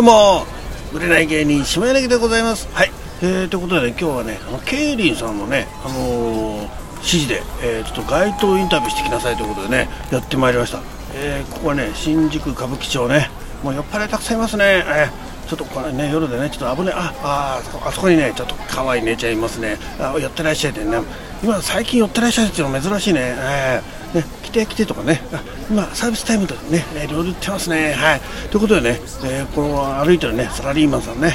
どうも売れない芸人下柳でございます。はい、ということでね、今日はねケイリンさんのね、指示で、ちょっと街頭インタビューしてきなさいということでねやってまいりました。ここはね新宿歌舞伎町ね、もう酔っ払いたくさんいますね。ちょっとこれね夜でねちょっと危ね、あそこにねちょっと可愛い姉ちゃんいますね。寄ってらっしゃいってね、今最近寄ってらっしゃいっていうの珍しいね。ね、来てとかね、今サービスタイムとかね料理売ってますね。はい、ということでね、この歩いてるねサラリーマンさんね、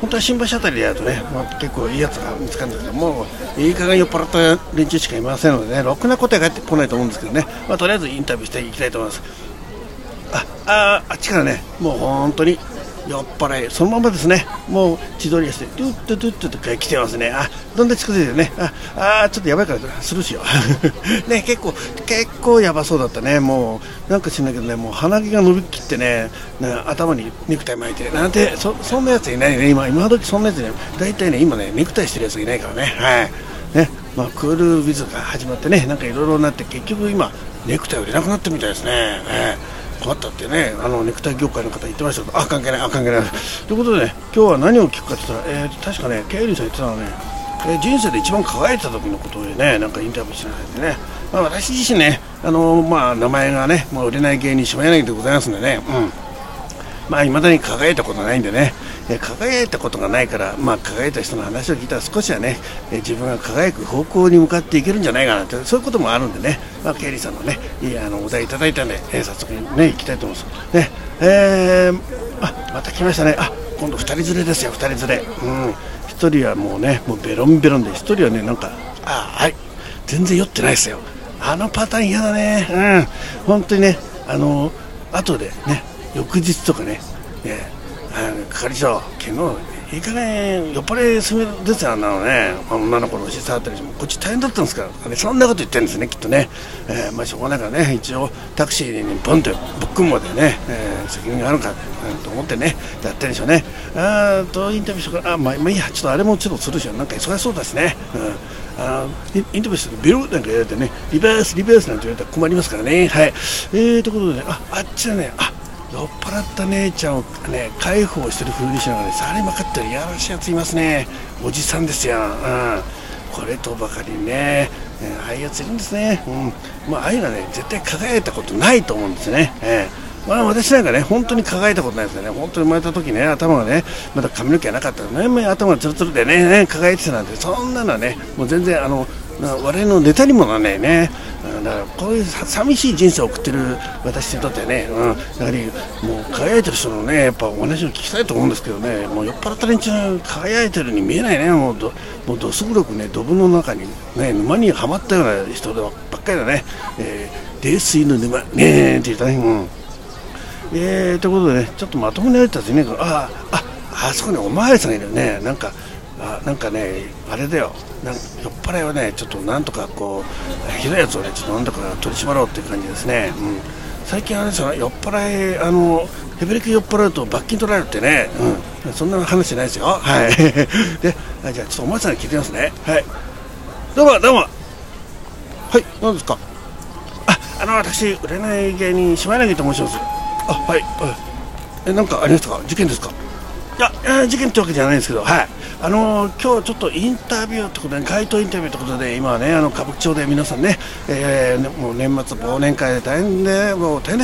本当は新橋あたりでやるとね、結構いいやつが見つかるんですけど、もういい加減酔っ払った連中しかいませんのでね、ろくな答えが返ってこないと思うんですけどね、とりあえずインタビューしていきたいと思います。あっちからね、もう本当に酔っ払いそのままですね、もう自撮りしてドゥッドゥッドゥッドゥッと来てますね。どんどん近づいてね、ちょっとやばいからするしよね、結構やばそうだったね。もうなんか知んないけどね、もう鼻毛が伸びきってね、頭にネクタイ巻いてなんて、そんなやついないね。今時そんなやつね、だいたいね今ねネクタイしてるやついないからね。はいね、クールウィズが始まってね、なんかいろいろなって結局今ネクタイ売れなくなってるみたいですね。困ったってね、ネクタイ業界の方言ってましたけど、関係ないということでね、今日は何を聞くかって言ったら、確かねケイリンさん言ってたのね、人生で一番輝いた時のことをねなんかインタビューしなさいでね、私自身ね名前がねもう売れない芸人下柳でございますんでね、未だに輝いたことないんでね、輝いたことがないから、輝いた人の話を聞いたら少しはね、自分が輝く方向に向かっていけるんじゃないかなって、そういうこともあるんでね、ケイリンさんのねお題いただいたんで、早速ね行きたいと思いますね。また来ましたね。今度2人連れですよ。1人はもうベロンベロンで、1人はねなんかはい全然酔ってないですよ。あのパターン嫌だね。本当にね後でね翌日とかね、係長、昨日いいかね酔っ払いすみですよ、女の子のお尻触ったりしてもこっち大変だったんですから、そんなこと言ってるんですねきっとね。しょうがないからね、一応タクシーにボンとぶっ込むまでね、責任があるかと思ってねやってるんでしょうね。インタビューしてからいいや、ちょっとあれもちょっとするでしょ、なんか忙しそうですね。インタビューしてビロなんかやられてね、リバースなんて言われたら困りますからね。はい、ということであっちはね酔っ払った姉ちゃんをね介抱してるふうにしながら、さらに分かってるやらしいやついますね。おじさんですよ。これとばかりね、ああいうやついるんですね。ああいうのはね絶対輝いたことないと思うんですね。私なんかね本当に輝いたことないですよね。本当に生まれた時ね頭がねまだ髪の毛がなかったのね、頭がツルツルでね輝いてたなんて、そんなのはねもう全然我々のネタにもならないね。だからこういう寂しい人生を送ってる私にとってはね、やはりもう輝いてる人のねやっぱお話を聞きたいと思うんですけどね、もう酔っ払った連中が輝いてるに見えないね。もうどす黒くねドブの中にね沼にはまったような人ばっかりだね。泥酔の沼ねって言ったね。ということでね、ちょっとまともにやれたんですね。あそこにおまわりさんいるね。なんかねあれだよ、酔っ払いはねちょっとなんとかこうひどいやつをねちょっとなんとか取り締まろうっていう感じですね。最近あれですよ、酔っ払いヘベレケ酔っ払うと罰金取られるってね、そんな話じゃないですよ。でじゃあちょっとおまわりさんに聞いてみますね。はい、どうもはい何ですか。私売れない芸人下柳と申します。なんかありましたか、事件ですか。いや事件ってわけじゃないんですけど、今日ちょっとインタビューってことで、街頭インタビューってことで今はね歌舞伎町で皆さんね、もう年末忘年会で大変で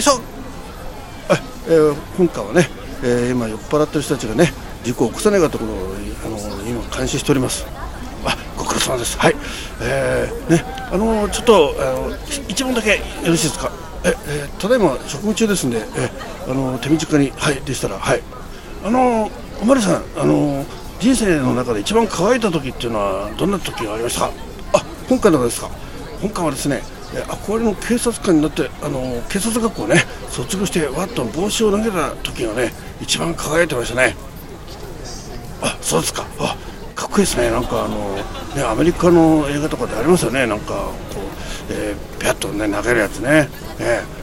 しょ。今回はね、今酔っ払ってる人たちがね事故を起こさないかところを今監視しております。ご苦労様です。はい、ちょっと一問だけよろしいですか。ただいま職務中ですんで、手短にでしたら、おまりさん、人生の中で一番輝いた時っていうのはどんな時がありましたか。今回のですか。今回はですね、憧れの警察官になって警察学校をね卒業してワッと帽子を投げた時がね一番輝いてましたね。そうですか。かっこいいですね。なんかアメリカの映画とかでありますよね、なんかこう、ピャッとね投げるやつね。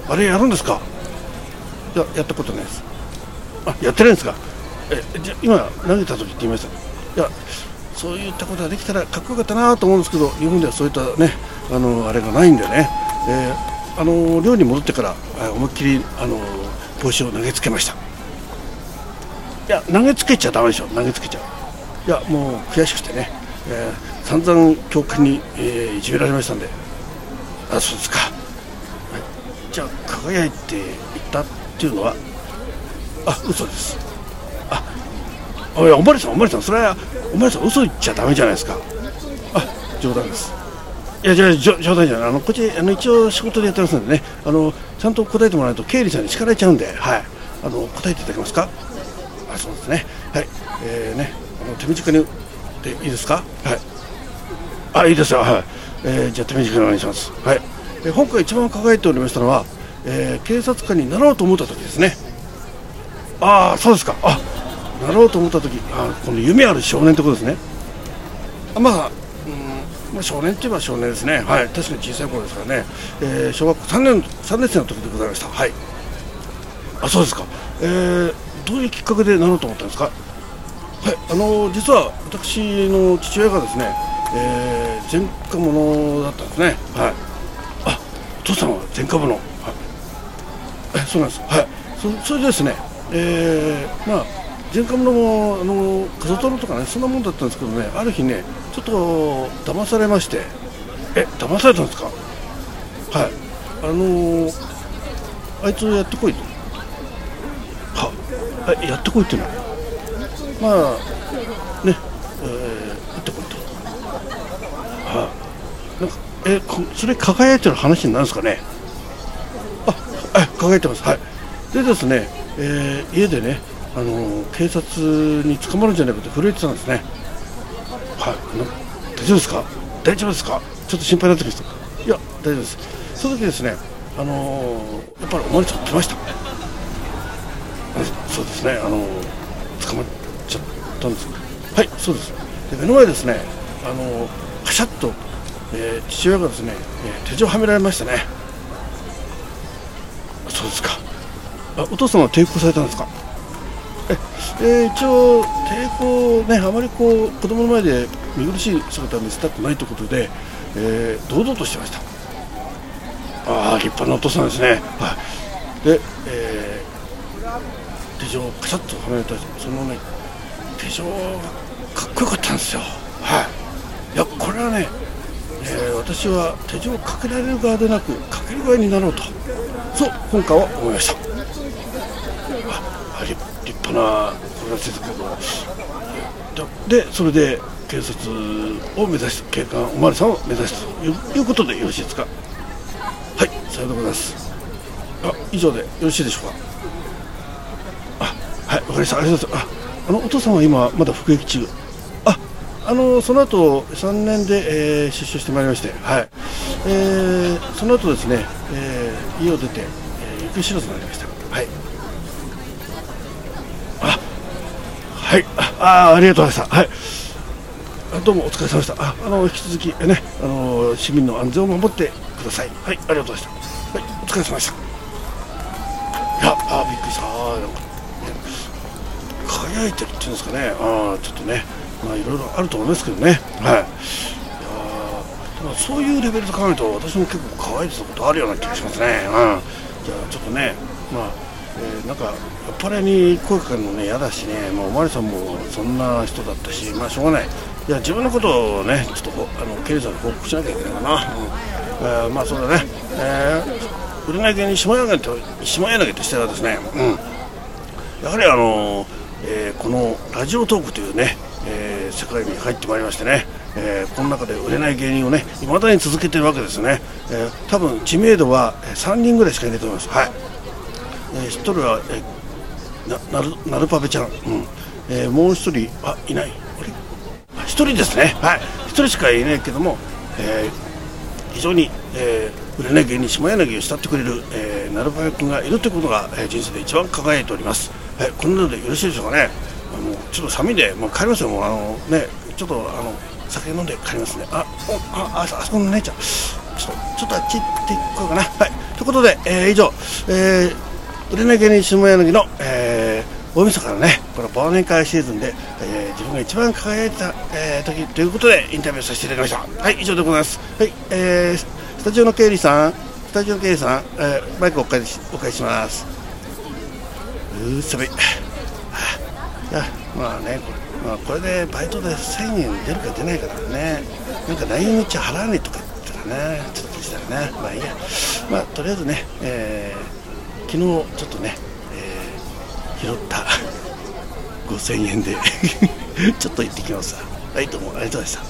あれやるんですか。いや、やったことないです。やってないんですか。じゃ今投げた時って言いました。いや、そういったことができたらかっこよかったなと思うんですけど、日本ではそういったねあれがないんでね、寮に戻ってから思いっきり帽子を投げつけました。いや投げつけちゃダメでしょ、投げつけちゃう、いやもう悔しくてね、散々教官に、いじめられましたんで、あそうですか、はい、じゃあ輝いていったっていうのはあ嘘です、あいやおまりさんそれはおまりさん嘘言っちゃダメじゃないですか、あ冗談です、いや冗談じゃない、こっち一応仕事でやってますんでね、ちゃんと答えてもらうと経理さんに叱られちゃうんで、はい、答えていただけますか、あそうですね、はい、ね手短にでいいですか、はい、あいいですよ、はい、じゃあ手短にお願いします、はい、今回一番考えておりましたのは、警察官になろうと思った時ですね、ああそうですか、あなろうと思った時、あこの夢ある少年ってことですね、あまあ少年といえば少年ですね、はい、確かに小さい頃ですからね、小学校3年生の時でございました、はい、あそうですか、どういうきっかけでなろうと思ったんですか、はい、実は私の父親がですね、前科者だったんですね、はい、あお父さんは前科者、はい、そうなんです、はい、それでですね、まあ前科者もカソトロとかねそんなもんだったんですけどね、ある日ねちょっと騙されまして、騙されたんですか、はい、あいつをやってこいと、はやってこいっていうのはまあねやってこいと、はなんかそれ輝いてる話になるんですかね、あ輝いてます、はいでですね、家でね警察に捕まるんじゃないかと震えてたんですね、はい、大丈夫ですか大丈夫ですかちょっと心配になってきました、いや大丈夫です、その時ですねやっぱりお巡りさん来ました、そうですね捕まっちゃったんです、はいそうです、で目の前ですねカシャッと、父親がですね、手錠をはめられましたね、そうですか、あお父さんは抵抗されたんですか、一応抵抗をねあまりこう子供の前で見苦しい姿は見せたくないということで、堂々としてました、ああ立派なお父さんですね、はい、で、手錠をカシャッとはめられた、そのね手錠がかっこよかったんですよ、はい、いやこれはね、私は手錠をかけられる側でなくかける側になろうとそう今回は思いました、立派なこれは静かで、それで警察を目指して警官お巡りさんを目指すということでよろしいですか、はいさようでございます、あ以上でよろしいでしょうか、あはいわかりました、ありがとうございます、お父さんは今まだ服役中、その後3年で、出所してまいりまして、はいその後ですね、家を出て、行方知らずになりました、はいはい、ありがとうございました、はい、どうもお疲れ様でした、引き続き、ね市民の安全を守ってください、はい、ありがとうございました、はい、お疲れ様でした、いやびっくりした、なんか輝いてるっていうんですかね、ちょっとね、まあ、いろいろあると思いますけどね、はい、いやそういうレベルで考えると私も結構可愛いことあるような気がしますね、じゃあちょっとね、まあなんかやっぱりに声かけるのね嫌だしね、まあ、お巡りさんもそんな人だったし、まあしょうがない、いや自分のことをねちょっと経理さんに報告しなきゃいけないかな、まあそうだね、売れない芸人しまやなげとしてはですね、うん、やはりこのラジオトークというね、世界に入ってまいりましてね、この中で売れない芸人をね未だに続けてるわけですよね、多分知名度は3人ぐらいしかいないと思います、はい一人はなるぱべちゃん、うんもう一人はいない、一人ですね、はい一人しかいないけども、非常に、売れない芸人しまやなぎを慕ってくれる、なるぱべ君がいるということが、人生で一番輝いております、こんなのでよろしいでしょうかね、ちょっと寒いんでもう帰りますよ、もうねちょっと酒飲んで帰りますね、あそこの姉ちゃんちょっとあっち行ってこようかな、はいということで、以上、売れない芸人しまやなぎの、大晦日からねこの忘年会シーズンで、自分が一番輝いた、時ということでインタビューさせていただきました、はい以上でございます、はいスタジオの経理さん、マイクをお返しします、うーっ寒い、まあね、まあ、これでバイトで1000円出るか出ないかだからね、なんか来日払わないとか言ったらね、ちょっとしたらね、まあいいや、まあとりあえずね、昨日ちょっとね、拾った5000円でちょっと行ってきます。はい、どうもありがとうございました。